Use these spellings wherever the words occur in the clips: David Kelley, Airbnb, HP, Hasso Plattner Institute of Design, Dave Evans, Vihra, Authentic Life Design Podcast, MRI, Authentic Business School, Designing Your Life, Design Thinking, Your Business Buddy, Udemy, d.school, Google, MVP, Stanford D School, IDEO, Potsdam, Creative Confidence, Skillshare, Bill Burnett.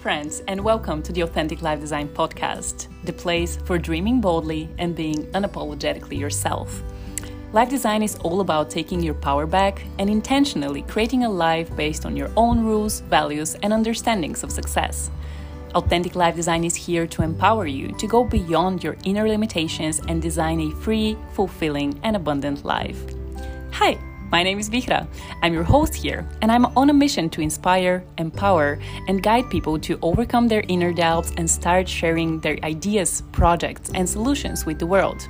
friends, and welcome to the Authentic Life Design Podcast, the place for dreaming boldly and being unapologetically yourself. Life design is all about taking your power back and intentionally creating a life based on your own rules, values, and understandings of success. Authentic Life Design is here to empower you to go beyond your inner limitations and design a free, fulfilling, and abundant life. Hi! My name is Vihra, I'm your host here, and I'm on a mission to inspire, empower, and guide people to overcome their inner doubts and start sharing their ideas, projects, and solutions with the world.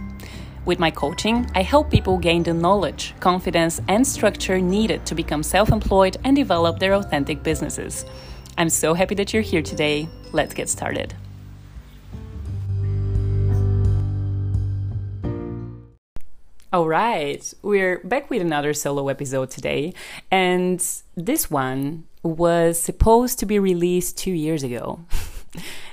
With my coaching, I help people gain the knowledge, confidence, and structure needed to become self-employed and develop their authentic businesses. I'm so happy that you're here today. Let's get started. All right, we're back with another solo episode today, and this one was supposed to be released 2 years ago.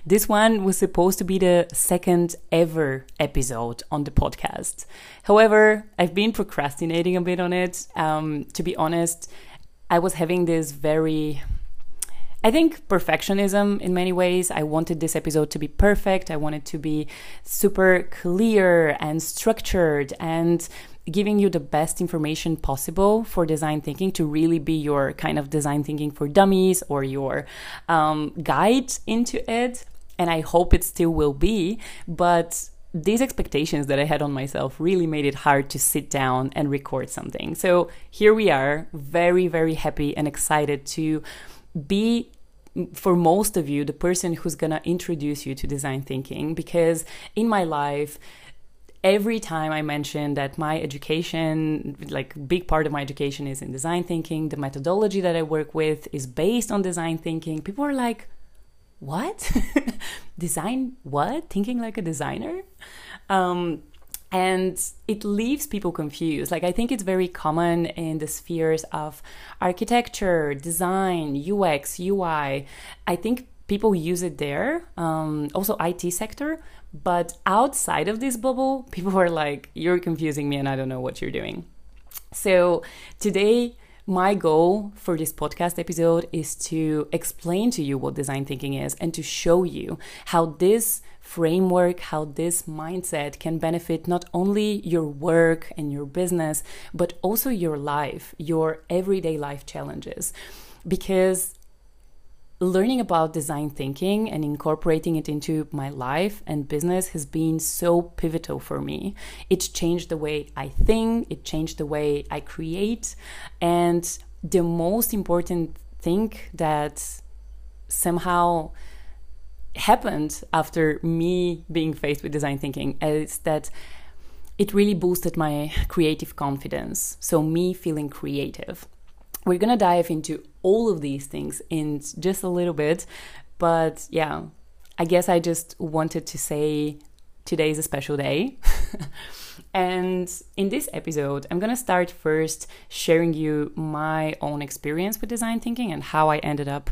This one was supposed to be the second ever episode on the podcast. However, I've been procrastinating a bit on it. To be honest, I was having this I think perfectionism in many ways. I wanted this episode to be perfect. I wanted to be super clear and structured and giving you the best information possible for design thinking to really be your kind of design thinking for dummies or your guide into it. And I hope it still will be. But these expectations that I had on myself really made it hard to sit down and record something. So here we are, very, very happy and excited to be, for most of you, the person who's gonna introduce you to design thinking, because in my life, every time I mention that my education, like big part of my education is in design thinking, the methodology that I work with is based on design thinking, people are like, what? Design what? Thinking like a designer? And it leaves people confused. Like, I think it's very common in the spheres of architecture, design, UX, UI. I think people use it there, also IT sector. But outside of this bubble, people are like, you're confusing me and I don't know what you're doing. So today, my goal for this podcast episode is to explain to you what design thinking is and to show you how this framework, how this mindset can benefit not only your work and your business, but also your life, your everyday life challenges. Because learning about design thinking and incorporating it into my life and business has been so pivotal for me. It's changed the way I think, it changed the way I create. And the most important thing that somehow happened after me being faced with design thinking is that it really boosted my creative confidence. So me feeling creative. We're gonna dive into all of these things in just a little bit, but yeah, I guess I just wanted to say today is a special day. And in this episode, I'm gonna start first sharing you my own experience with design thinking and how I ended up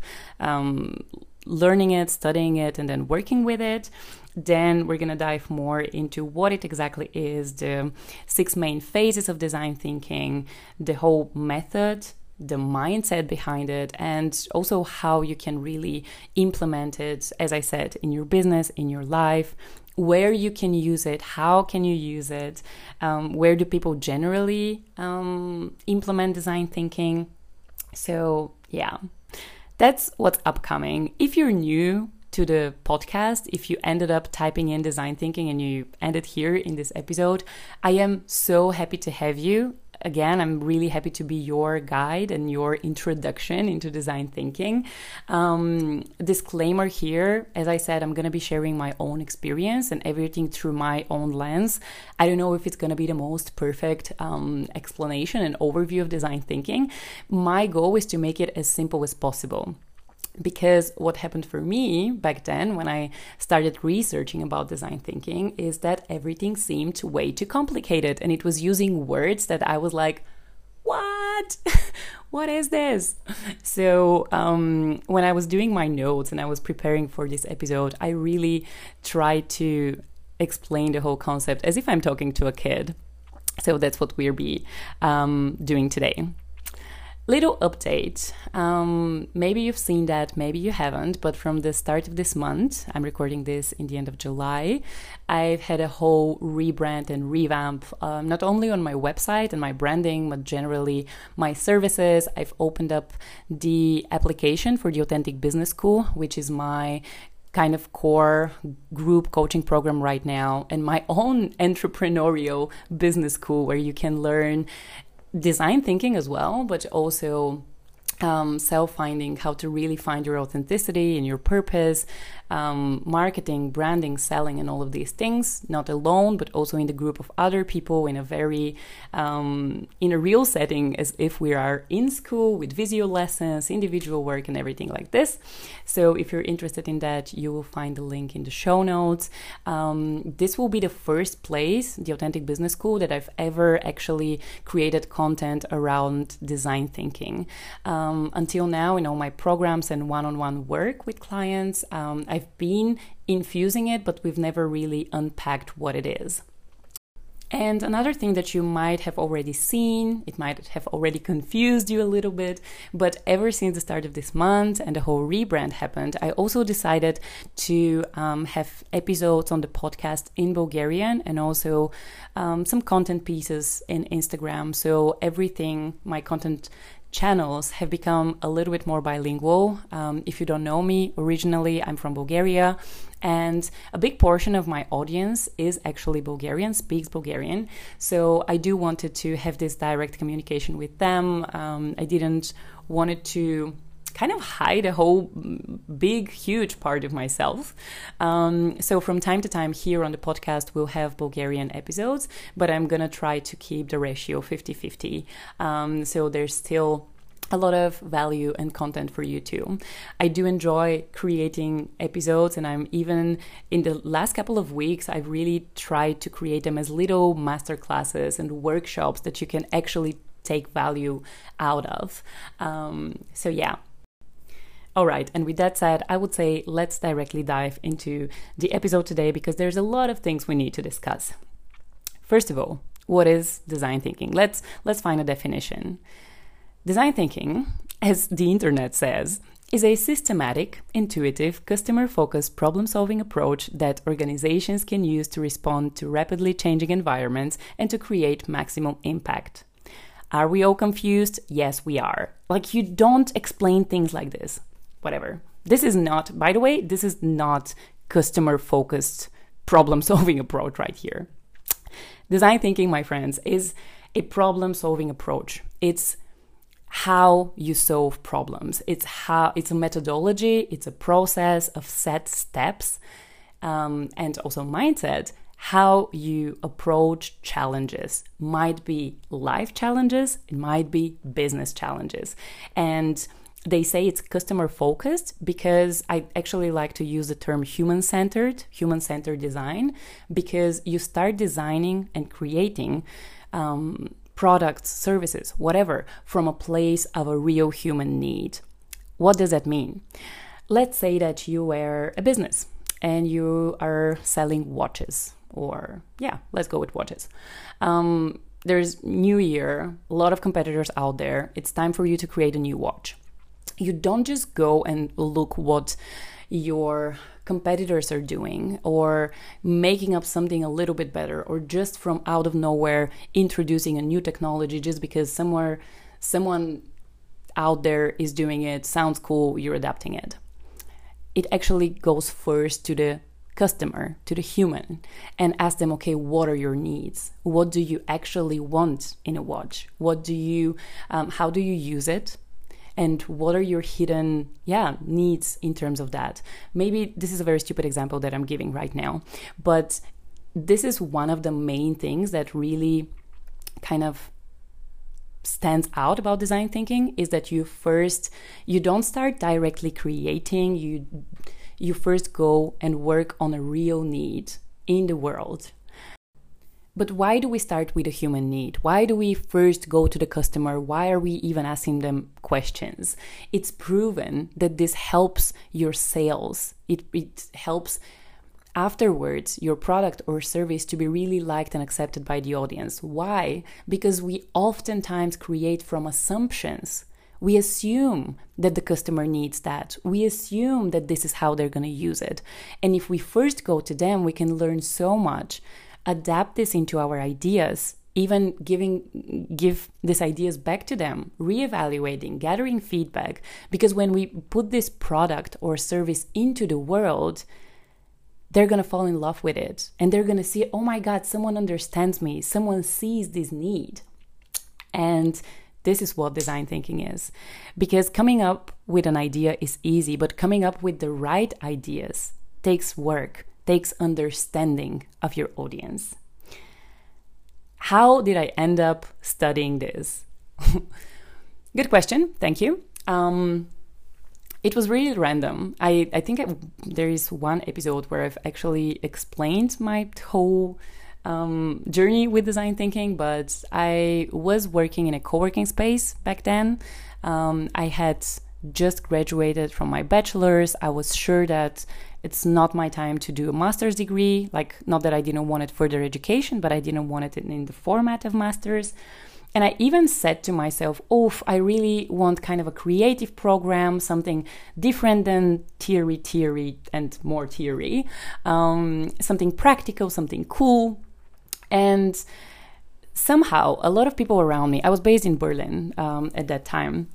learning it, studying it, and then working with it. Then we're gonna dive more into what it exactly is, the 6 main phases of design thinking, the whole method, the mindset behind it, and also how you can really implement it, as I said, in your business, in your life, where you can use it, how can you use it, where do people generally implement design thinking. So yeah, that's what's upcoming. If you're new to the podcast, if you ended up typing in design thinking and you ended here in this episode, I am so happy to have you. Again, I'm really happy to be your guide and your introduction into design thinking. Disclaimer here, as I said, I'm going to be sharing my own experience and everything through my own lens. I don't know if it's going to be the most perfect explanation and overview of design thinking. My goal is to make it as simple as possible. Because what happened for me back then when I started researching about design thinking is that everything seemed way too complicated and it was using words that I was like, what? What is this? So when I was doing my notes and I was preparing for this episode, I really tried to explain the whole concept as if I'm talking to a kid. So that's what we'll be doing today. Little update. Maybe you've seen that, maybe you haven't, but from the start of this month, I'm recording this in the end of July, I've had a whole rebrand and revamp, not only on my website and my branding, but generally my services. I've opened up the application for the Authentic Business School, which is my kind of core group coaching program right now, and my own entrepreneurial business school where you can learn design thinking as well, but also self-finding, how to really find your authenticity and your purpose, marketing, branding, selling, and all of these things, not alone, but also in the group of other people in a very, in a real setting, as if we are in school with video lessons, individual work, and everything like this. So if you're interested in that, you will find the link in the show notes. This will be the first place, the Authentic Business School, that I've ever actually created content around design thinking. Until now, in all my programs and one-on-one work with clients, I've been infusing it, but we've never really unpacked what it is. And another thing that you might have already seen, it might have already confused you a little bit, but ever since the start of this month and the whole rebrand happened, I also decided to have episodes on the podcast in Bulgarian and also some content pieces in Instagram. So everything, my content channels have become a little bit more bilingual. If you don't know me, originally I'm from Bulgaria, and a big portion of my audience is actually Bulgarian, speaks Bulgarian. So I do wanted to have this direct communication with them. I didn't want it to kind of hide a whole big, huge part of myself. So from time to time here on the podcast, we'll have Bulgarian episodes, but I'm going to try to keep the ratio 50-50. So there's still a lot of value and content for you too. I do enjoy creating episodes, and I'm even in the last couple of weeks, I've really tried to create them as little masterclasses and workshops that you can actually take value out of. So yeah. All right, and with that said, I would say let's directly dive into the episode today, because there's a lot of things we need to discuss. First of all, what is design thinking? Let's find a definition. Design thinking, as the internet says, is a systematic, intuitive, customer-focused problem-solving approach that organizations can use to respond to rapidly changing environments and to create maximum impact. Are we all confused? Yes, we are. Like, you don't explain things like this. Whatever. This is not, by the way, this is not customer-focused problem-solving approach right here. Design thinking, my friends, is a problem-solving approach. It's how you solve problems. It's a methodology, it's a process of set steps, and also mindset, how you approach challenges. Might be life challenges, it might be business challenges. And they say it's customer focused because I actually like to use the term human-centered design, because you start designing and creating products, services, whatever, from a place of a real human need. What does that mean? Let's say that you were a business and you are selling watches, or yeah, let's go with watches. There's New Year, a lot of competitors out there. It's time for you to create a new watch. You don't just go and look what your competitors are doing, or making up something a little bit better, or just from out of nowhere introducing a new technology just because someone out there is doing it, sounds cool, you're adapting it. It actually goes first to the customer, to the human, and ask them, okay, what are your needs? What do you actually want in a watch? What do you, how do you use it? And what are your hidden needs in terms of that? Maybe this is a very stupid example that I'm giving right now, but this is one of the main things that really kind of stands out about design thinking, is that you don't start directly creating, you first go and work on a real need in the world. But why do we start with a human need? Why do we first go to the customer? Why are we even asking them questions? It's proven that this helps your sales. It helps afterwards your product or service to be really liked and accepted by the audience. Why? Because we oftentimes create from assumptions. We assume that the customer needs that. We assume that this is how they're going to use it. And if we first go to them, we can learn so much, adapt this into our ideas, even give these ideas back to them, reevaluating, gathering feedback. Because when we put this product or service into the world, they're going to fall in love with it. And they're going to see, oh my God, someone understands me. Someone sees this need. And this is what design thinking is. Because coming up with an idea is easy, but coming up with the right ideas takes work, takes understanding of your audience. How did I end up studying this? Good question. Thank you. It was really random. I think there is one episode where I've actually explained my whole journey with design thinking, but I was working in a co-working space back then. I had just graduated from my bachelor's. I was sure that it's not my time to do a master's degree. Like, not that I didn't want it further education, but I didn't want it in the format of master's. And I even said to myself, I really want kind of a creative program, something different than theory and more theory, something practical, something cool. And somehow a lot of people around me, I was based in Berlin at that time.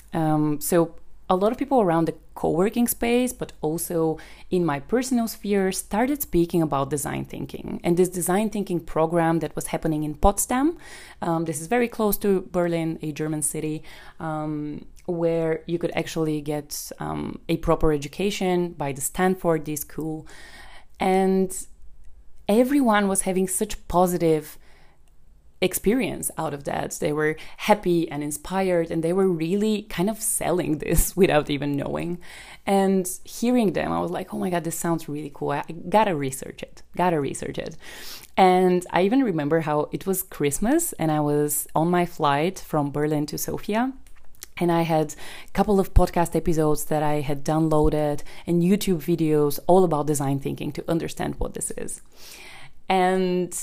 So a lot of people around the co-working space, but also in my personal sphere, started speaking about design thinking and this design thinking program that was happening in Potsdam. This is very close to Berlin, a German city, where you could actually get a proper education by the Stanford D School. And everyone was having such positive experience out of that. They were happy and inspired, and they were really kind of selling this without even knowing. And hearing them, I was like, oh my God, this sounds really cool. I gotta research it. And I even remember how it was Christmas and I was on my flight from Berlin to Sofia. And I had a couple of podcast episodes that I had downloaded and YouTube videos all about design thinking to understand what this is. And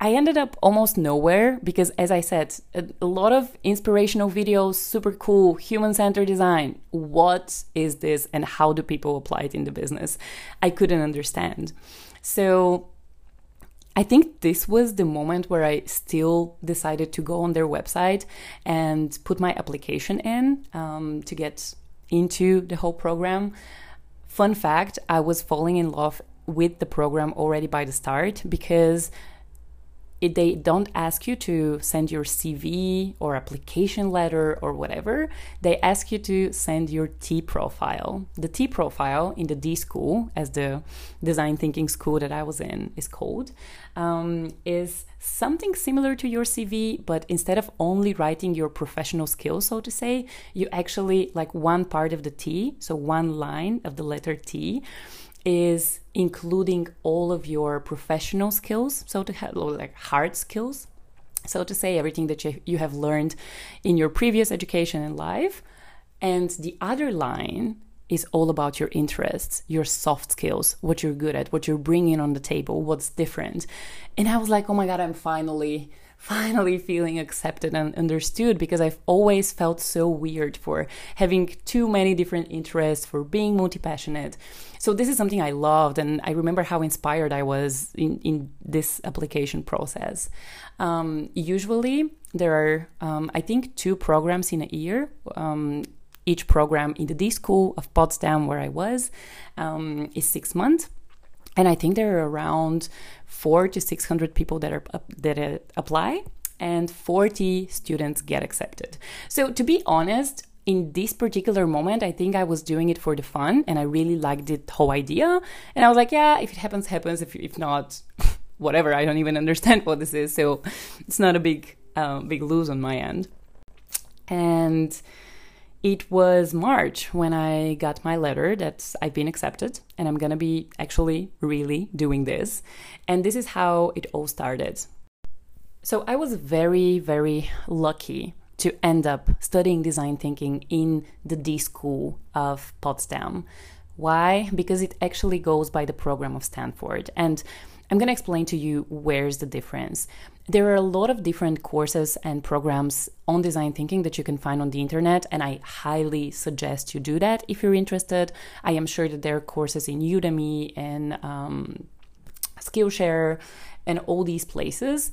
I ended up almost nowhere because, as I said, a lot of inspirational videos, super cool, human-centered design. What is this and how do people apply it in the business? I couldn't understand. So I think this was the moment where I still decided to go on their website and put my application in to get into the whole program. Fun fact, I was falling in love with the program already by the start because they don't ask you to send your CV or application letter or whatever. They ask you to send your T profile. The T profile in the D school, as the design thinking school that I was in is called, is something similar to your CV, but instead of only writing your professional skills, so to say, you actually, like, one part of the T, so one line of the letter T, is including all of your professional skills, so to have like hard skills, so to say, everything that you have learned in your previous education and life. And the other line is all about your interests, your soft skills, what you're good at, what you're bringing on the table, what's different. And I was like, oh my God, I'm finally feeling accepted and understood, because I've always felt so weird for having too many different interests, for being multi-passionate. So this is something I loved, and I remember how inspired I was in this application process. Usually there are, I think, 2 programs in a year, each program in the D School of Potsdam where I was is 6 months. And I think there are around 400 to 600 people that apply, and 40 students get accepted. So to be honest, in this particular moment, I think I was doing it for the fun, and I really liked the whole idea. And I was like, yeah, if it happens, happens. If not, whatever. I don't even understand what this is, so it's not a big lose on my end. And it was March when I got my letter that I've been accepted and I'm going to be actually really doing this. And this is how it all started. So I was very, very lucky to end up studying design thinking in the D School of Potsdam. Why? Because it actually goes by the program of Stanford. And I'm going to explain to you where's the difference. There are a lot of different courses and programs on design thinking that you can find on the internet, and I highly suggest you do that if you're interested. I am sure that there are courses in Udemy and Skillshare and all these places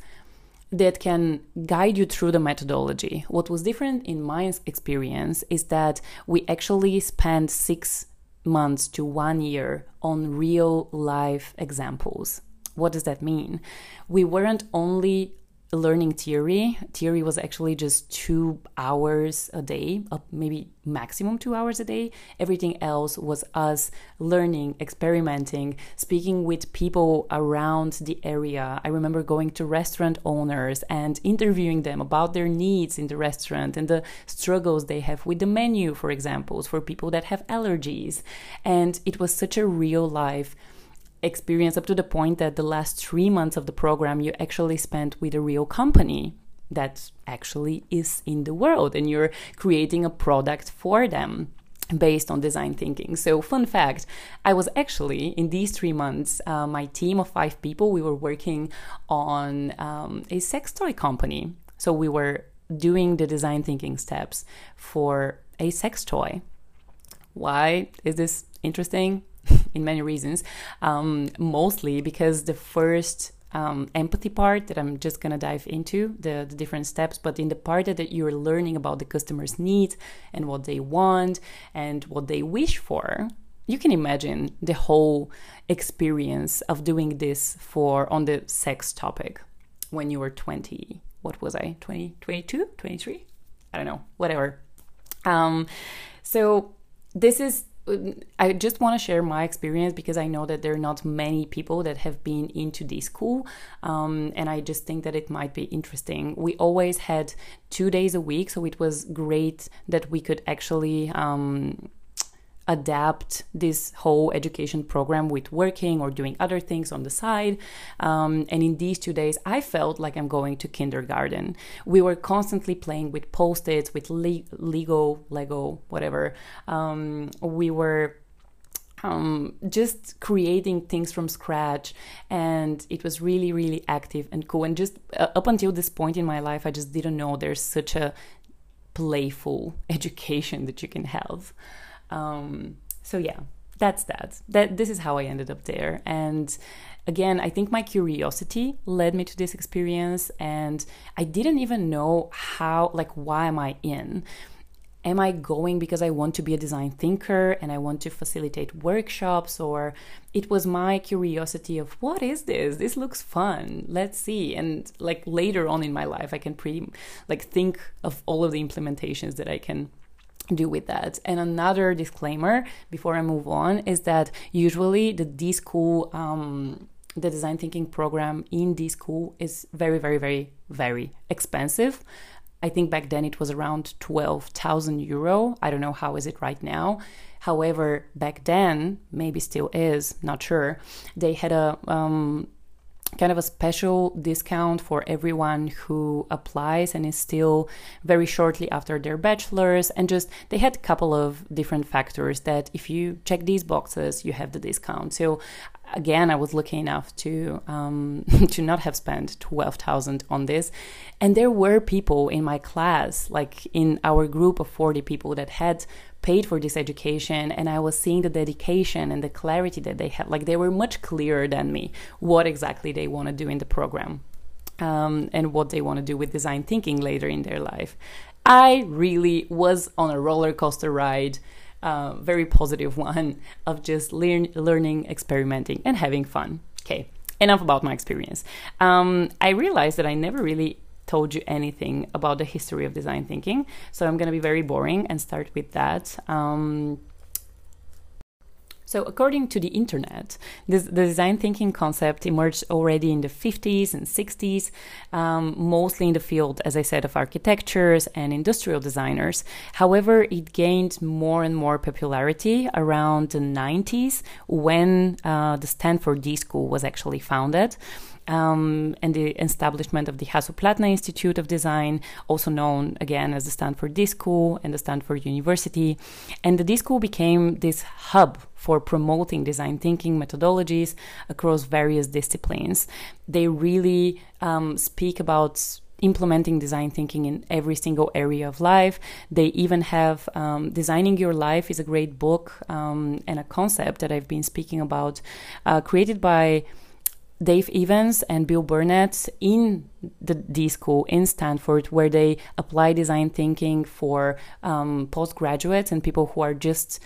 that can guide you through the methodology. What was different in my experience is that we actually spent 6 months to 1 year on real life examples. What does that mean? We weren't only learning theory. Theory was actually just 2 hours a day, maybe maximum 2 hours a day. Everything else was us learning, experimenting, speaking with people around the area. I remember going to restaurant owners and interviewing them about their needs in the restaurant and the struggles they have with the menu, for example, for people that have allergies. And it was such a real life experience, up to the point that the last 3 months of the program you actually spent with a real company that actually is in the world, and you're creating a product for them based on design thinking. So fun fact, I was actually in these 3 months, my team of 5 people, we were working on a sex toy company. So we were doing the design thinking steps for a sex toy. Why is this interesting? In many reasons, mostly because the first empathy part that I'm just going to dive into, the different steps, but in the part that you're learning about the customer's needs and what they want and what they wish for, you can imagine the whole experience of doing this on the sex topic when you were 20. What was I? 20, 22, 23? I don't know, whatever. I just want to share my experience because I know that there are not many people that have been into this school, and I just think that it might be interesting. We always had 2 days a week, so it was great that we could actually adapt this whole education program with working or doing other things on the side. And in these 2 days, I felt like I'm going to kindergarten. We were constantly playing with Post-its, with Lego, whatever. We were just creating things from scratch, and it was really, really active and cool. And just up until this point in my life, I just didn't know there's such a playful education that you can have. So yeah, that's that. This is how I ended up there. And again, I think my curiosity led me to this experience, and I didn't even know how, like, why am I in? Am I going because I want to be a design thinker and I want to facilitate workshops, or it was my curiosity of what is this? This looks fun. Let's see. And like later on in my life, I can think of all of the implementations that I can do with that. And another disclaimer before I move on is that usually the D-School, the design thinking program in D-School is very, very, very, very expensive. I think back then it was around 12,000 euro. I don't know how is it right now. However, back then, maybe still is, not sure, they had a kind of a special discount for everyone who applies and is still very shortly after their bachelor's, and just they had a couple of different factors that if you check these boxes you have the discount. So again, I was lucky enough to not have spent 12,000 on this. And there were people in my class, like in our group of 40 people, that had paid for this education, and I was seeing the dedication and the clarity that they had. Like, they were much clearer than me what exactly they want to do in the program, and what they want to do with design thinking later in their life. I really was on a roller coaster ride, very positive one, of just learning, experimenting, and having fun. Okay, enough about my experience. I realized that I never really told you anything about the history of design thinking, so I'm gonna be very boring and start with that. So according to the internet, the design thinking concept emerged already in the 50s and 60s, mostly in the field, as I said, of architectures and industrial designers. However, it gained more and more popularity around the 90s when the Stanford D School was actually founded. and the establishment of the Hasso Plattner Institute of Design, also known again as the Stanford D School and the Stanford University. And the D School became this hub for promoting design thinking methodologies across various disciplines. They really speak about implementing design thinking in every single area of life. They even have Designing Your Life is a great book and a concept that I've been speaking about, created by Dave Evans and Bill Burnett in the D School in Stanford, where they apply design thinking for postgraduates and people who are just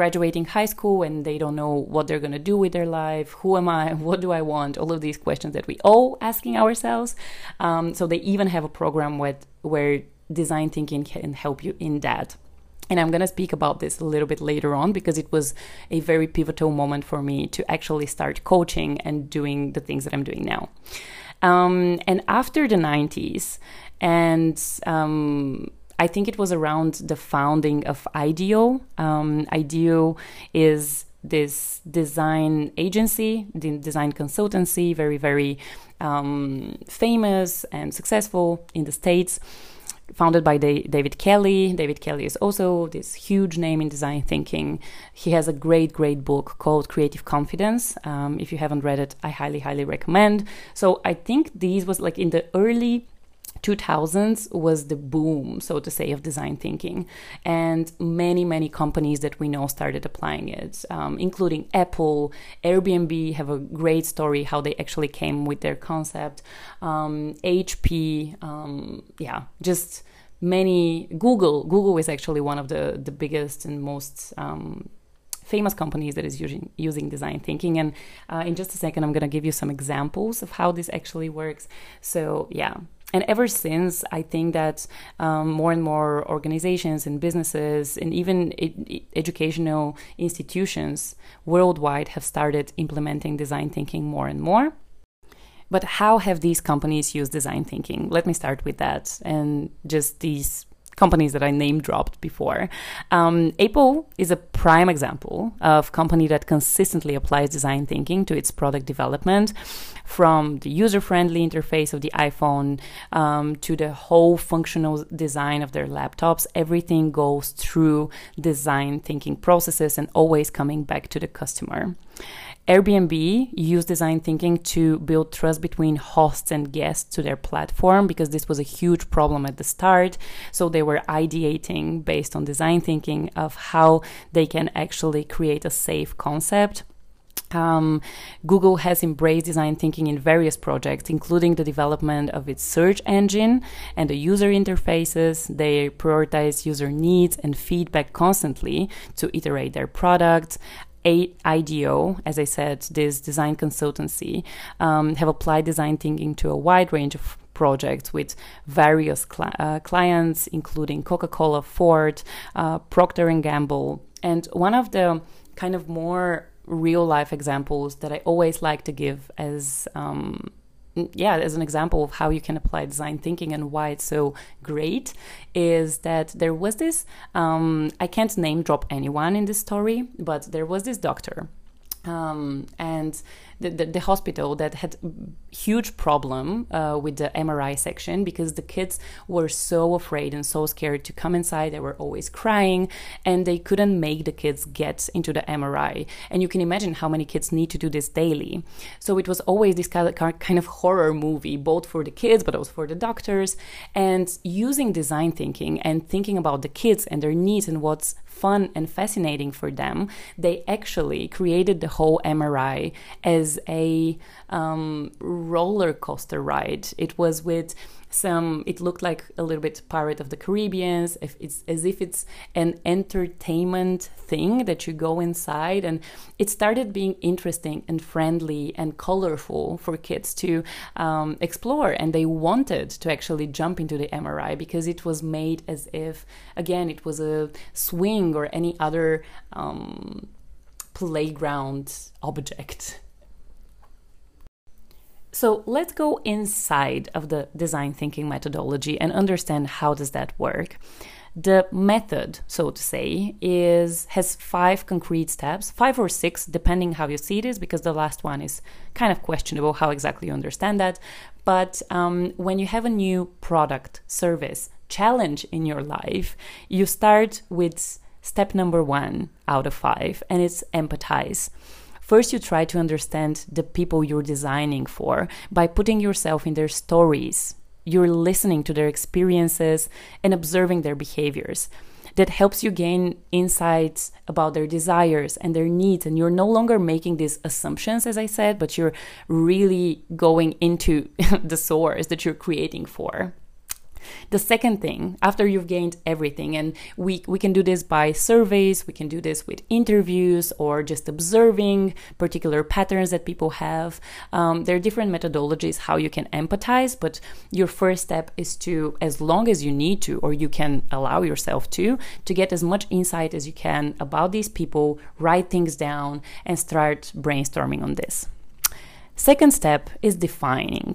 graduating high school and they don't know what they're going to do with their life. Who am I? What do I want? All of these questions that we all asking ourselves. So they even have a program where design thinking can help you in that. And I'm going to speak about this a little bit later on, because it was a very pivotal moment for me to actually start coaching and doing the things that I'm doing now. And after the 90s and I think it was around the founding of IDEO. IDEO is this design agency, the design consultancy, very, very famous and successful in the States, founded by David Kelley. David Kelley is also this huge name in design thinking. He has a great, great book called Creative Confidence. If you haven't read it, I highly, highly recommend. So I think these was like in the early 2000s was the boom, so to say, of design thinking, and many, many companies that we know started applying it, including Apple. Airbnb have a great story how they actually came with their concept. HP, yeah, just many. Google is actually one of the biggest and most famous companies that is using design thinking. And in just a second, I'm going to give you some examples of how this actually works. So yeah. And ever since, I think that more and more organizations and businesses and even educational institutions worldwide have started implementing design thinking more and more. But how have these companies used design thinking? Let me start with that, and just these companies that I name dropped before. Apple is a prime example of company that consistently applies design thinking to its product development, from the user-friendly interface of the iPhone to the whole functional design of their laptops. Everything goes through design thinking processes and always coming back to the customer. Airbnb used design thinking to build trust between hosts and guests to their platform, because this was a huge problem at the start. So they were ideating based on design thinking of how they can actually create a safe concept. Google has embraced design thinking in various projects, including the development of its search engine and the user interfaces. They prioritize user needs and feedback constantly to iterate their products. IDEO, as I said, this design consultancy, have applied design thinking to a wide range of projects with various clients, including Coca-Cola, Ford, Procter & Gamble. And one of the kind of more real-life examples that I always like to give as an example of how you can apply design thinking and why it's so great, is that there was this, I can't name drop anyone in this story, but there was this doctor and the hospital that had huge problem with the MRI section, because the kids were so afraid and so scared to come inside. They were always crying, and they couldn't make the kids get into the MRI. And you can imagine how many kids need to do this daily. So it was always this kind of horror movie, both for the kids, but also for the doctors. And using design thinking and thinking about the kids and their needs and what's fun and fascinating for them, they actually created the whole MRI as a roller coaster ride. It was with it looked like a little bit Pirate of the Caribbean. It's as if it's an entertainment thing that you go inside, and it started being interesting and friendly and colorful for kids to explore, and they wanted to actually jump into the MRI because it was made as if, again, it was a swing or any other playground object. So let's go inside of the design thinking methodology and understand how does that work. The method, so to say, has 5 concrete steps, 5 or 6, depending how you see this, because the last one is kind of questionable how exactly you understand that. But when you have a new product, service, challenge in your life, you start with step number 1 out of 5, and it's empathize. First, you try to understand the people you're designing for by putting yourself in their stories. You're listening to their experiences and observing their behaviors. That helps you gain insights about their desires and their needs. And you're no longer making these assumptions, as I said, but you're really going into the source that you're creating for. The second thing, after you've gained everything, and we can do this by surveys, we can do this with interviews or just observing particular patterns that people have. There are different methodologies how you can empathize, but your first step is to, as long as you need to, or you can allow yourself to get as much insight as you can about these people, write things down, and start brainstorming on this. Second step is defining.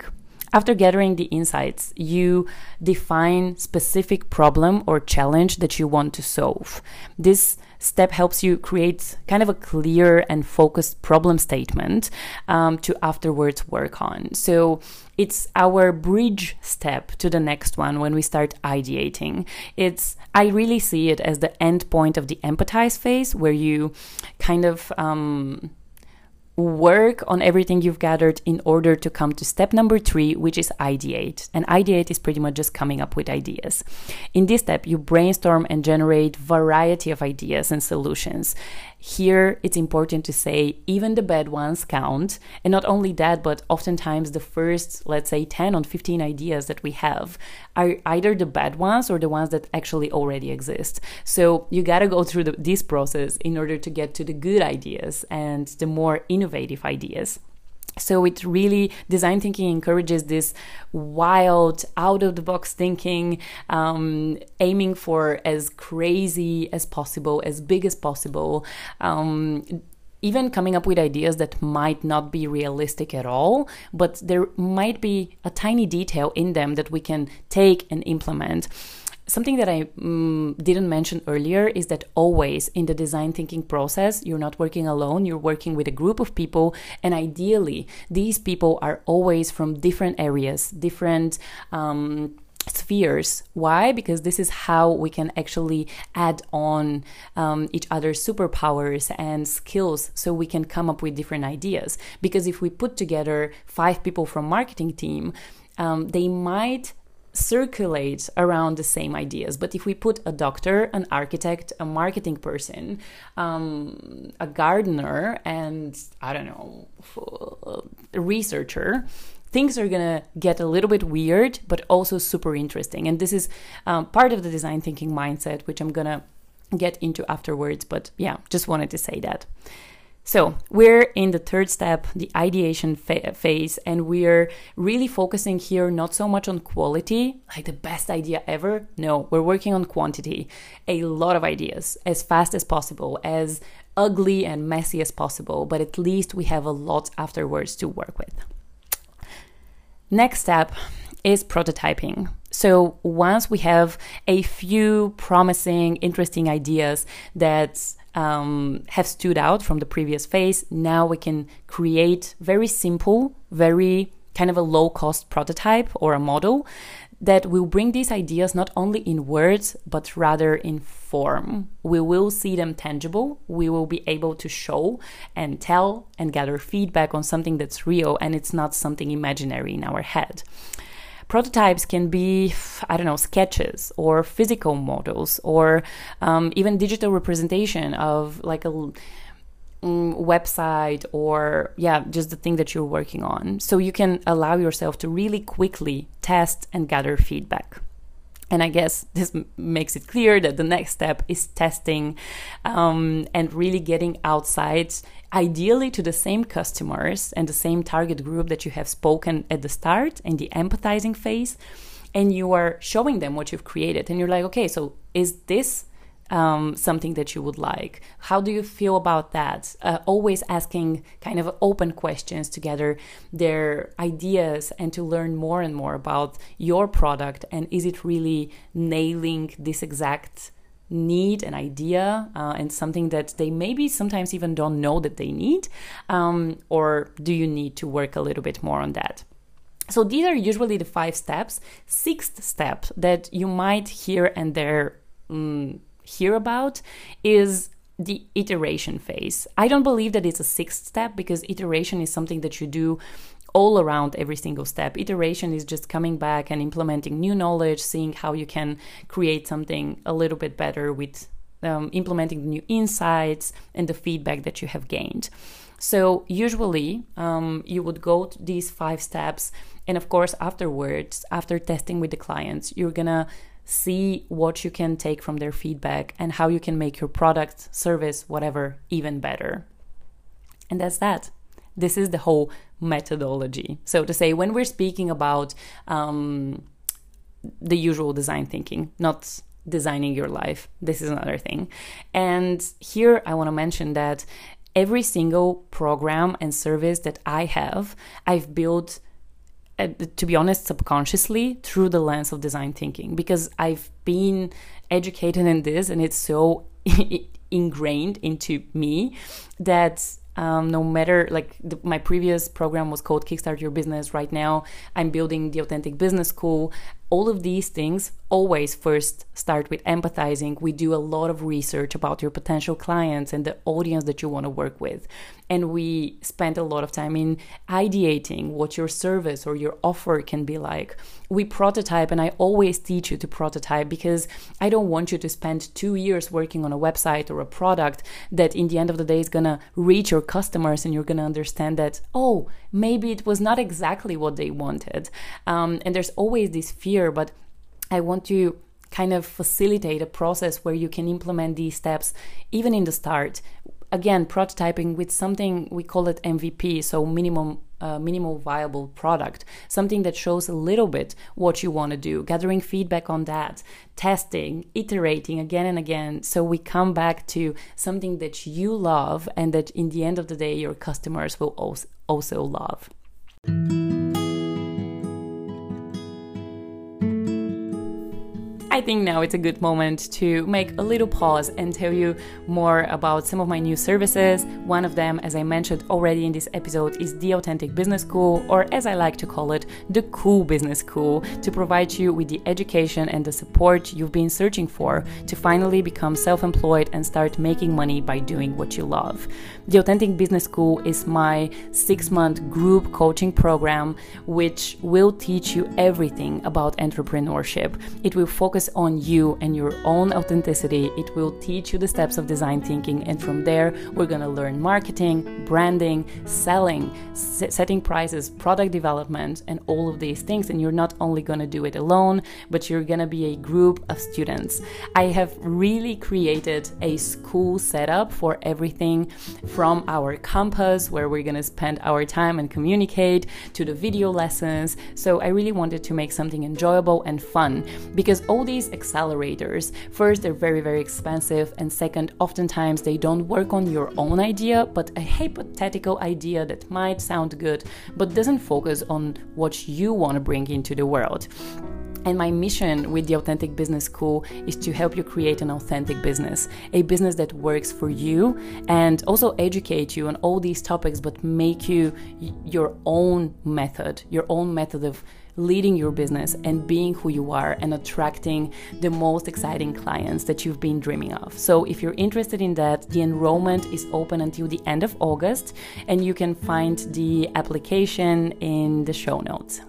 After gathering the insights, you define specific problem or challenge that you want to solve. This step helps you create kind of a clear and focused problem statement to afterwards work on. So it's our bridge step to the next one when we start ideating. I really see it as the end point of the empathize phase, where you kind of work on everything you've gathered in order to come to step number 3, which is ideate. And ideate is pretty much just coming up with ideas. In this step, you brainstorm and generate variety of ideas and solutions. Here, it's important to say even the bad ones count. And not only that, but oftentimes the first, let's say, 10 or 15 ideas that we have are either the bad ones or the ones that actually already exist. So you got to go through this process in order to get to the good ideas and the more innovative ideas. So it really, design thinking encourages this wild, out-of-the-box thinking, aiming for as crazy as possible, as big as possible, even coming up with ideas that might not be realistic at all, but there might be a tiny detail in them that we can take and implement. Something that I didn't mention earlier is that always in the design thinking process, you're not working alone, you're working with a group of people. And ideally, these people are always from different areas, different spheres. Why? Because this is how we can actually add on each other's superpowers and skills, so we can come up with different ideas. Because if we put together 5 people from marketing team, they might circulate around the same ideas. But if we put a doctor, an architect, a marketing person, a gardener, and I don't know, a researcher, things are gonna get a little bit weird, but also super interesting. And this is part of the design thinking mindset, which I'm gonna get into afterwards. But yeah, just wanted to say that. So we're in the third step, the ideation phase, and we're really focusing here not so much on quality, like the best idea ever. No, we're working on quantity, a lot of ideas, as fast as possible, as ugly and messy as possible, but at least we have a lot afterwards to work with. Next step is prototyping. So once we have a few promising, interesting ideas that have stood out from the previous phase, now we can create very simple, very kind of a low-cost prototype or a model that will bring these ideas not only in words, but rather in form. We will see them tangible. We will be able to show and tell and gather feedback on something that's real, and it's not something imaginary in our head. Prototypes can be, I don't know, sketches or physical models or even digital representation of like a website or, yeah, just the thing that you're working on. So you can allow yourself to really quickly test and gather feedback. And I guess this makes it clear that the next step is testing and really getting outside, ideally to the same customers and the same target group that you have spoken at the start in the empathizing phase. And you are showing them what you've created. And you're like, okay, so is this something that you would like? How do you feel about that? Always asking kind of open questions to gather their ideas and to learn more and more about your product, and is it really nailing this exact need and idea, and something that they maybe sometimes even don't know that they need, or do you need to work a little bit more on that? So these are usually the 5 steps. 6th step that you might hear and there hear about is the iteration phase. I don't believe that it's a 6th step, because iteration is something that you do all around every single step. Iteration is just coming back and implementing new knowledge, seeing how you can create something a little bit better with implementing the new insights and the feedback that you have gained. So usually you would go to these 5 steps, and of course afterwards, after testing with the clients, you're gonna see what you can take from their feedback and how you can make your product, service, whatever, even better. And that's that. This is the whole methodology. So to say, when we're speaking about the usual design thinking, not designing your life, this is another thing. And here I want to mention that every single program and service that I have, I've built, to be honest, subconsciously through the lens of design thinking, because I've been educated in this and it's so ingrained into me that no matter, like my previous program was called Kickstart Your Business. Right now, I'm building the Authentic Business School. All of these things always first start with empathizing. We do a lot of research about your potential clients and the audience that you want to work with. And we spend a lot of time in ideating what your service or your offer can be like. We prototype, and I always teach you to prototype, because I don't want you to spend 2 years working on a website or a product that in the end of the day is going to reach your customers and you're going to understand that, oh, maybe it was not exactly what they wanted. And there's always this fear, but I want to kind of facilitate a process where you can implement these steps even in the start. Again, prototyping with something, we call it MVP, so minimal viable product, something that shows a little bit what you want to do, gathering feedback on that, testing, iterating again and again, so we come back to something that you love and that in the end of the day your customers will also love. I think now it's a good moment to make a little pause and tell you more about some of my new services. One of them, as I mentioned already in this episode, is the Authentic Business School, or as I like to call it, the Cool Business School, to provide you with the education and the support you've been searching for to finally become self-employed and start making money by doing what you love. The Authentic Business School is my 6-month group coaching program, which will teach you everything about entrepreneurship. It will focus on you and your own authenticity. It will teach you the steps of design thinking, and from there we're going to learn marketing, branding, selling, setting prices, product development, and all of these things. And you're not only going to do it alone, but you're going to be a group of students. I have really created a school setup for everything from our campus, where we're going to spend our time and communicate, to the video lessons. So I really wanted to make something enjoyable and fun, because all these accelerators, first, they're very, very expensive, and second, oftentimes they don't work on your own idea, but a hypothetical idea that might sound good but doesn't focus on what you want to bring into the world. And my mission with the Authentic Business School is to help you create an authentic business, a business that works for you, and also educate you on all these topics, but make you your own method of leading your business and being who you are and attracting the most exciting clients that you've been dreaming of. So if you're interested in that, the enrollment is open until the end of August, and you can find the application in the show notes.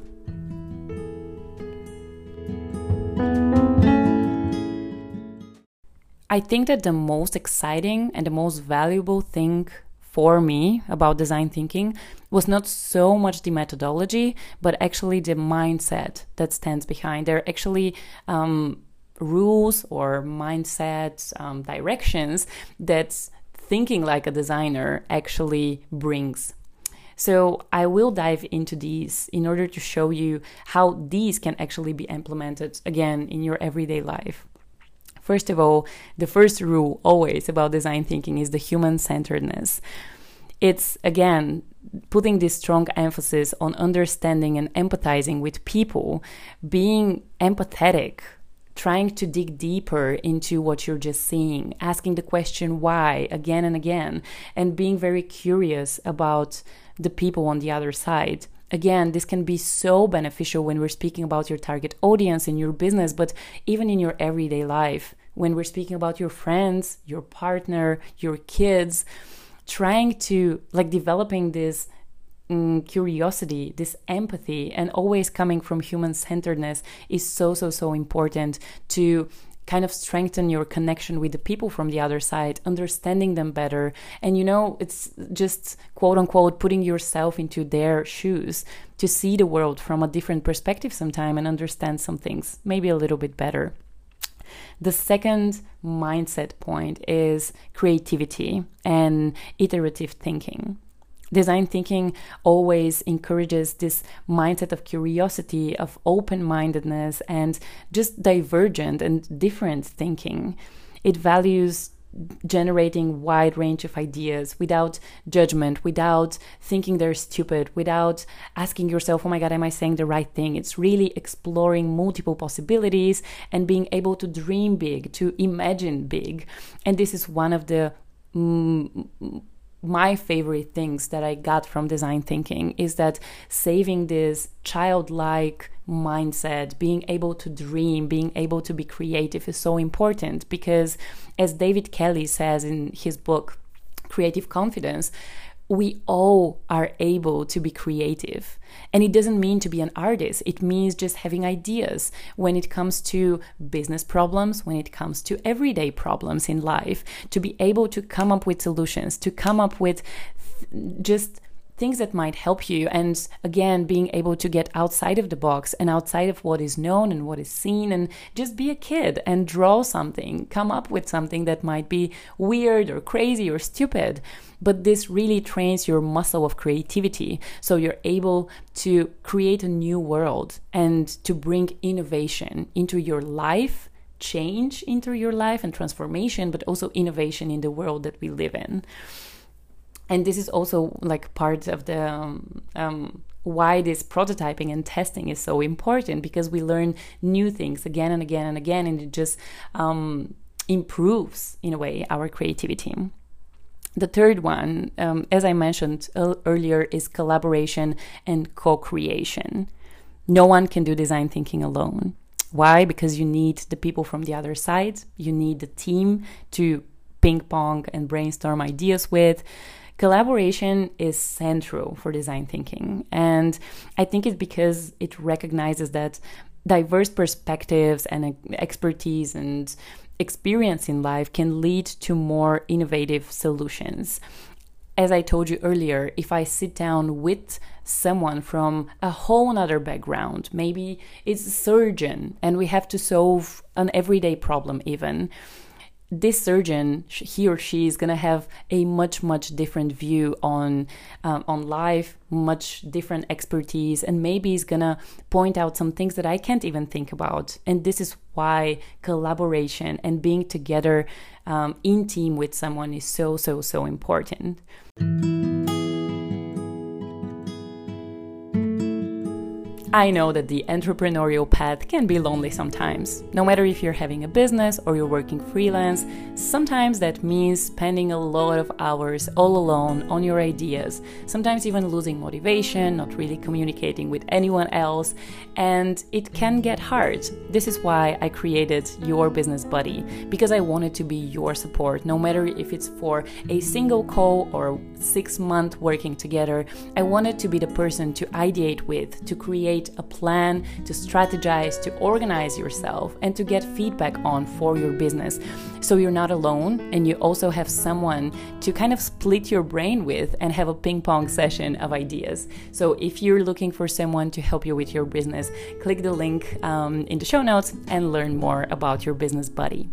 I think that the most exciting and the most valuable thing for me about design thinking was not so much the methodology, but actually the mindset that stands behind. There are actually rules or mindset directions that thinking like a designer actually brings. So I will dive into these in order to show you how these can actually be implemented again in your everyday life. First of all, the first rule always about design thinking is the human-centeredness. It's, again, putting this strong emphasis on understanding and empathizing with people, being empathetic, trying to dig deeper into what you're just seeing, asking the question why again and again, and being very curious about the people on the other side. Again, this can be so beneficial when we're speaking about your target audience in your business, but even in your everyday life, when we're speaking about your friends, your partner, your kids, trying to developing this curiosity, this empathy, and always coming from human-centeredness is so important to kind of strengthen your connection with the people from the other side, understanding them better. And, you know, it's just quote unquote putting yourself into their shoes to see the world from a different perspective sometime and understand some things maybe a little bit better. The second mindset point is creativity and iterative thinking. Design thinking always encourages this mindset of curiosity, of open-mindedness, and just divergent and different thinking. It values generating wide range of ideas without judgment, without thinking they're stupid, without asking yourself, oh my God, am I saying the right thing? It's really exploring multiple possibilities and being able to dream big, to imagine big. And this is one of the my favorite things that I got from design thinking, is that saving this childlike mindset, being able to dream, being able to be creative is so important, because as David Kelley says in his book, Creative Confidence, we all are able to be creative. And it doesn't mean to be an artist. It means just having ideas when it comes to business problems, when it comes to everyday problems in life, to be able to come up with solutions, to come up with just things that might help you. And again, being able to get outside of the box and outside of what is known and what is seen, and just be a kid and draw something, come up with something that might be weird or crazy or stupid. But this really trains your muscle of creativity. So you're able to create a new world and to bring innovation into your life, change into your life and transformation, but also innovation in the world that we live in. And this is also part of the why this prototyping and testing is so important, because we learn new things again and again and again, and it just improves, in a way, our creativity. The third one, as I mentioned earlier, is collaboration and co-creation. No one can do design thinking alone. Why? Because you need the people from the other side. You need the team to ping pong and brainstorm ideas with. Collaboration is central for design thinking. And I think it's because it recognizes that diverse perspectives and expertise and experience in life can lead to more innovative solutions. As I told you earlier, if I sit down with someone from a whole other background, maybe it's a surgeon and we have to solve an everyday problem even, this surgeon, he or she is going to have a much different view on life, much different expertise, and maybe is going to point out some things that I can't even think about. And this is why collaboration and being together in team with someone is so important. I know that the entrepreneurial path can be lonely sometimes. No matter if you're having a business or you're working freelance, sometimes that means spending a lot of hours all alone on your ideas, sometimes even losing motivation, not really communicating with anyone else, and it can get hard. This is why I created Your Business Buddy, because I wanted to be your support, no matter if it's for a single call or 6 months working together. I wanted to be the person to ideate with, to create a plan, to strategize, to organize yourself, and to get feedback on for your business. So you're not alone, and you also have someone to kind of split your brain with and have a ping pong session of ideas. So if you're looking for someone to help you with your business, click the link in the show notes and learn more about Your Business Buddy.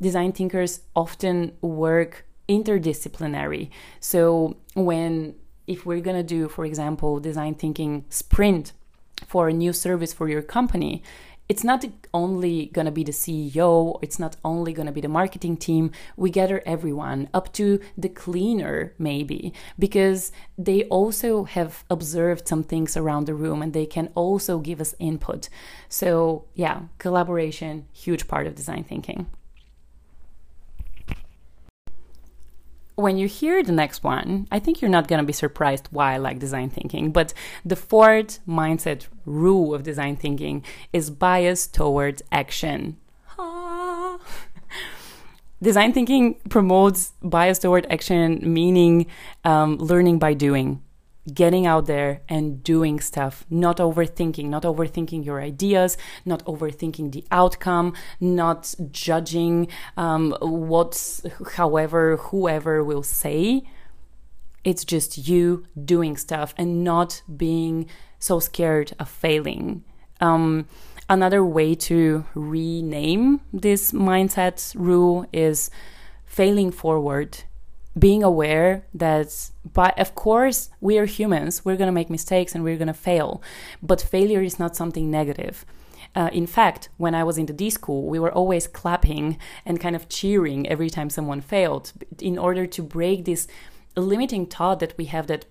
Design thinkers often work interdisciplinary. So if we're going to do, for example, design thinking sprint for a new service for your company, it's not only going to be the CEO, it's not only going to be the marketing team. We gather everyone, up to the cleaner maybe, because they also have observed some things around the room and they can also give us input. So yeah, collaboration, huge part of design thinking. When you hear the next one, I think you're not going to be surprised why I like design thinking, but the fourth mindset rule of design thinking is bias towards action. Ah. Design thinking promotes bias toward action, meaning learning by doing, getting out there and doing stuff, not overthinking your ideas, not overthinking the outcome, not judging whoever will say. It's just you doing stuff and not being so scared of failing. Another way to rename this mindset rule is failing forward. Being aware that, but of course, we are humans, we're going to make mistakes and we're going to fail. But failure is not something negative. In fact, when I was in the D school, we were always clapping and kind of cheering every time someone failed in order to break this limiting thought that we have that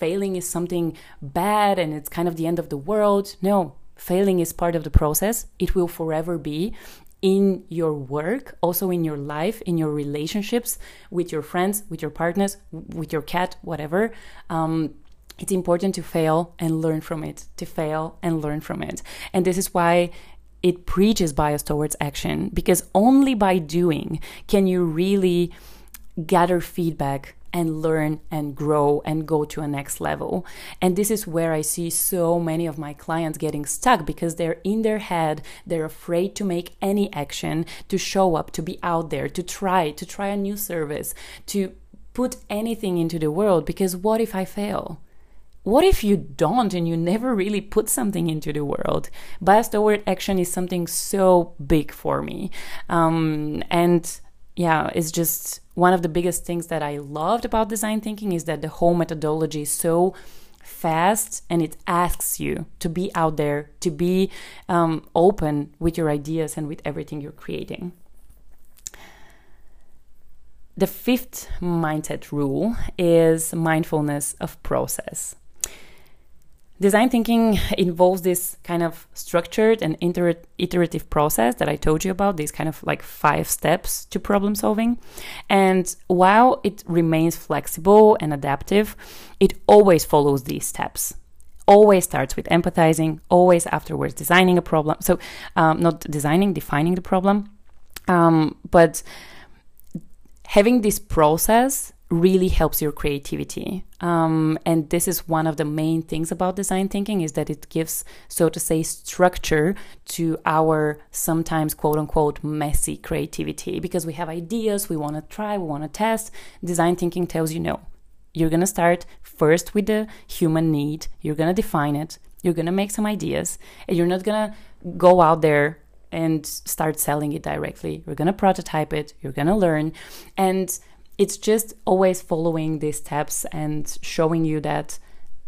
failing is something bad and it's kind of the end of the world. No, failing is part of the process. It will forever be. In your work, also in your life, in your relationships, with your friends, with your partners, with your cat, whatever. It's important to fail and learn from it, to fail and learn from it. And this is why it preaches bias towards action, because only by doing can you really gather feedback and learn and grow and go to a next level. And this is where I see so many of my clients getting stuck, because they're in their head, they're afraid to make any action, to show up, to be out there, to try a new service, to put anything into the world, because what if I fail? What if you don't and you never really put something into the world? Bias toward action is something so big for me. Yeah, it's just one of the biggest things that I loved about design thinking is that the whole methodology is so fast and it asks you to be out there, to be open with your ideas and with everything you're creating. The fifth mindset rule is mindfulness of process. Design thinking involves this kind of structured and iterative process that I told you about, these kind of like 5 steps to problem solving. And while it remains flexible and adaptive, it always follows these steps. Always starts with empathizing, always afterwards designing a problem. So defining the problem. But having this process really helps your creativity. And this is one of the main things about design thinking, is that it gives, so to say, structure to our sometimes quote unquote messy creativity, because we have ideas, we want to try, we want to test. Design thinking tells you, no, you're going to start first with the human need. You're going to define it. You're going to make some ideas, and you're not going to go out there and start selling it directly. You're going to prototype it. You're going to learn. And it's just always following these steps and showing you that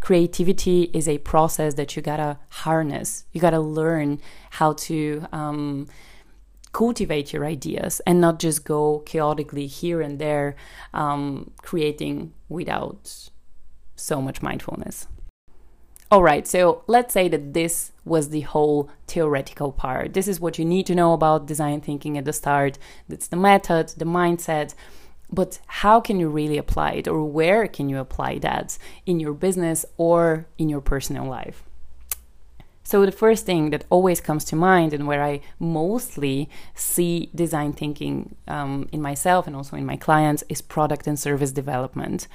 creativity is a process that you gotta harness. You gotta learn how to cultivate your ideas and not just go chaotically here and there, creating without so much mindfulness. All right, so let's say that this was the whole theoretical part. This is what you need to know about design thinking at the start. That's the method, the mindset. But how can you really apply it, or where can you apply that in your business or in your personal life? So the first thing that always comes to mind, and where I mostly see design thinking in myself and also in my clients, is product and service development.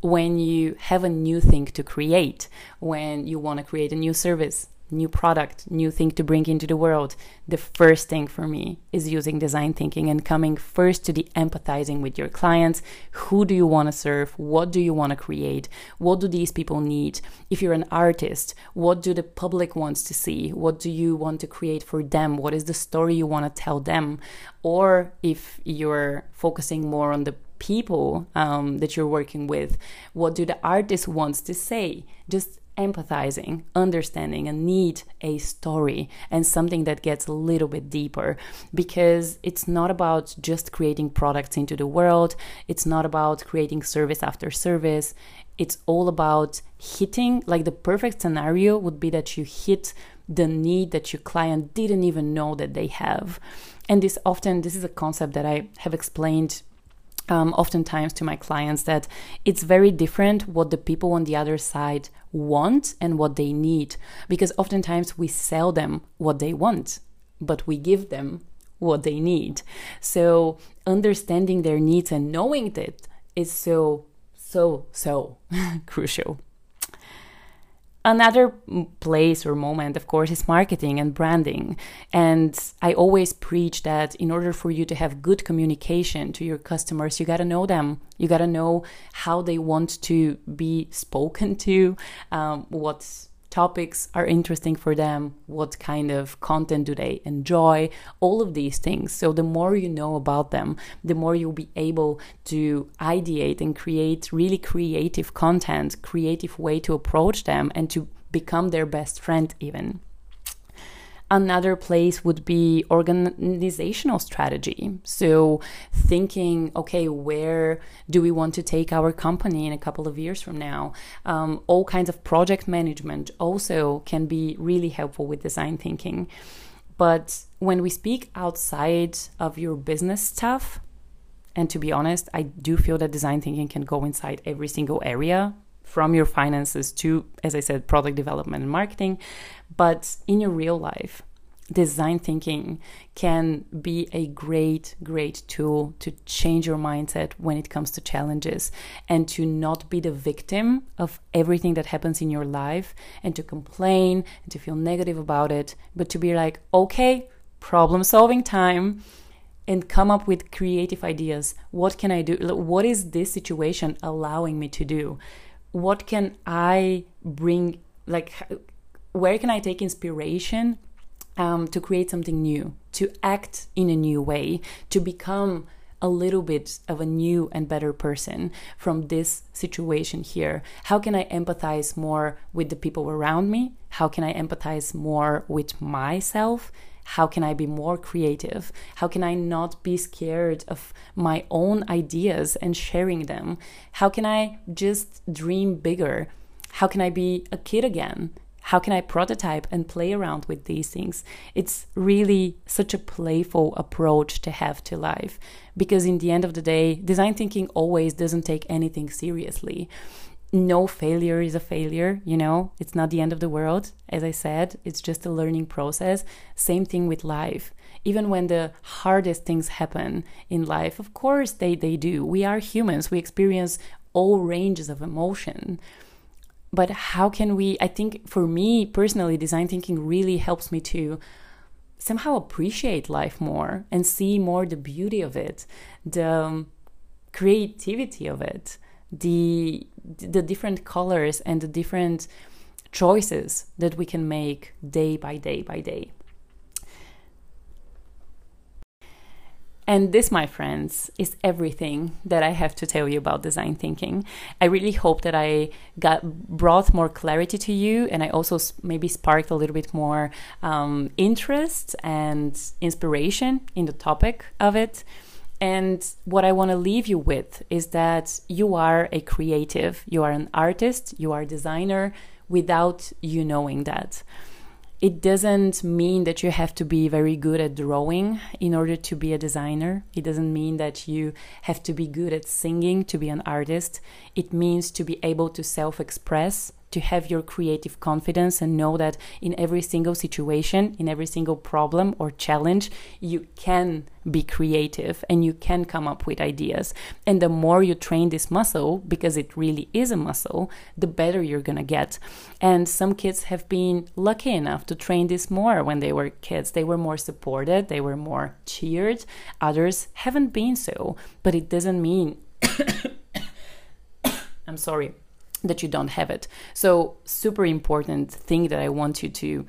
When you have a new thing to create, when you want to create a new service, new product, new thing to bring into the world, the first thing for me is using design thinking and coming first to the empathizing with your clients. Who do you want to serve? What do you want to create? What do these people need? If you're an artist, what do the public wants to see? What do you want to create for them? What is the story you want to tell them? Or if you're focusing more on the people that you're working with, what do the artist wants to say? Just empathizing, understanding, and need a story and something that gets a little bit deeper, because it's not about just creating products into the world. It's not about creating service after service. It's all about hitting, like the perfect scenario would be that you hit the need that your client didn't even know that they have. And this is a concept that I have explained oftentimes to my clients, that it's very different what the people on the other side want and what they need, because oftentimes we sell them what they want, but we give them what they need. So understanding their needs and knowing that is so crucial. Another place or moment, of course, is marketing and branding. And I always preach that in order for you to have good communication to your customers, you got to know them. You got to know how they want to be spoken to, what topics are interesting for them, what kind of content do they enjoy, all of these things. So the more you know about them, the more you'll be able to ideate and create really creative content, creative way to approach them and to become their best friend even. Another place would be organizational strategy. So thinking, okay, where do we want to take our company in a couple of years from now? All kinds of project management also can be really helpful with design thinking. But when we speak outside of your business stuff, and to be honest, I do feel that design thinking can go inside every single area, from your finances to, as I said, product development and marketing. But in your real life, design thinking can be a great, great tool to change your mindset when it comes to challenges and to not be the victim of everything that happens in your life and to complain and to feel negative about it, but to be like, okay, problem solving time, and come up with creative ideas. What can I do? What is this situation allowing me to do? What can I bring, like, where can I take inspiration to create something new, to act in a new way, to become a little bit of a new and better person from this situation here? How can I empathize more with the people around me? How can I empathize more with myself? How can I be more creative? How can I not be scared of my own ideas and sharing them? How can I just dream bigger? How can I be a kid again? How can I prototype and play around with these things? It's really such a playful approach to have to life, because in the end of the day, design thinking always doesn't take anything seriously. No failure is a failure, you know, it's not the end of the world. As I said, it's just a learning process. Same thing with life. Even when the hardest things happen in life, of course they do. We are humans. We experience all ranges of emotion. But how can we, I think for me personally, design thinking really helps me to somehow appreciate life more and see more the beauty of it, the creativity of it, the different colors and the different choices that we can make day by day by day. And this, my friends, is everything that I have to tell you about design thinking. I really hope that I brought more clarity to you, and I also maybe sparked a little bit more interest and inspiration in the topic of it. And what I want to leave you with is that you are a creative, you are an artist, you are a designer without you knowing that. It doesn't mean that you have to be very good at drawing in order to be a designer. It doesn't mean that you have to be good at singing to be an artist. It means to be able to self-express, to have your creative confidence and know that in every single situation, in every single problem or challenge, you can be creative and you can come up with ideas. And the more you train this muscle, because it really is a muscle, the better you're gonna get. And some kids have been lucky enough to train this more when they were kids. They were more supported, they were more cheered. Others haven't been so, but it doesn't mean, I'm sorry, that you don't have it. So super important thing that I want you to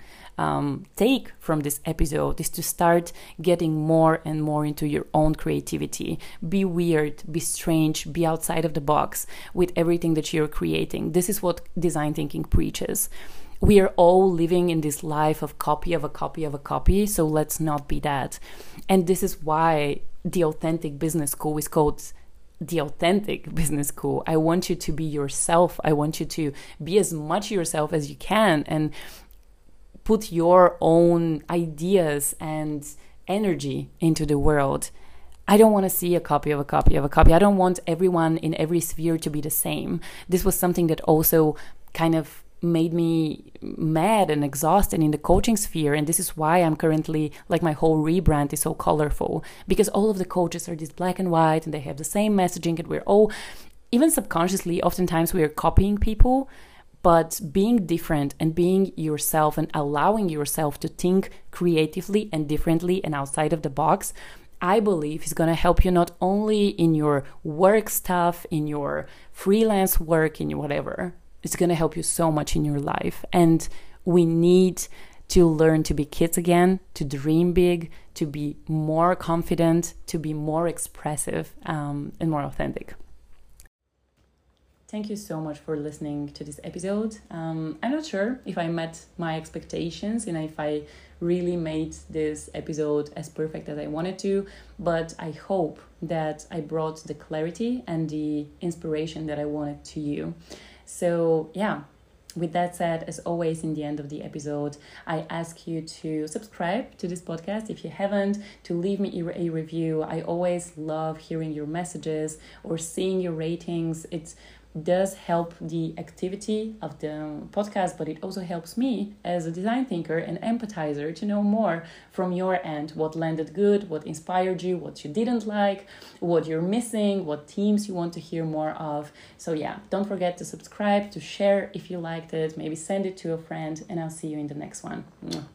take from this episode is to start getting more and more into your own creativity. Be weird, be strange, be outside of the box with everything that you're creating. This is what design thinking preaches. We are all living in this life of copy of a copy of a copy, so let's not be that. And this is why the Authentic Business School is called the Authentic Business School. I want you to be yourself. I want you to be as much yourself as you can and put your own ideas and energy into the world. I don't want to see a copy of a copy of a copy. I don't want everyone in every sphere to be the same. This was something that also kind of made me mad and exhausted in the coaching sphere, and this is why I'm currently, like, my whole rebrand is so colorful, because all of the coaches are this black and white and they have the same messaging, and we're all, even subconsciously, oftentimes we are copying people. But being different and being yourself and allowing yourself to think creatively and differently and outside of the box, I believe is going to help you not only in your work stuff, in your freelance work, in your whatever. It's going to help you so much in your life. And we need to learn to be kids again, to dream big, to be more confident, to be more expressive, and more authentic. Thank you so much for listening to this episode. I'm not sure if I met my expectations and if I really made this episode as perfect as I wanted to, but I hope that I brought the clarity and the inspiration that I wanted to you. So yeah, with that said, as always, in the end of the episode, I ask you to subscribe to this podcast if you haven't, to leave me a review. I always love hearing your messages or seeing your ratings. It does help the activity of the podcast, but it also helps me as a design thinker and empathizer to know more from your end, what landed good, what inspired you, what you didn't like, what you're missing, what themes you want to hear more of. So yeah, don't forget to subscribe, to share if you liked it, maybe send it to a friend, and I'll see you in the next one.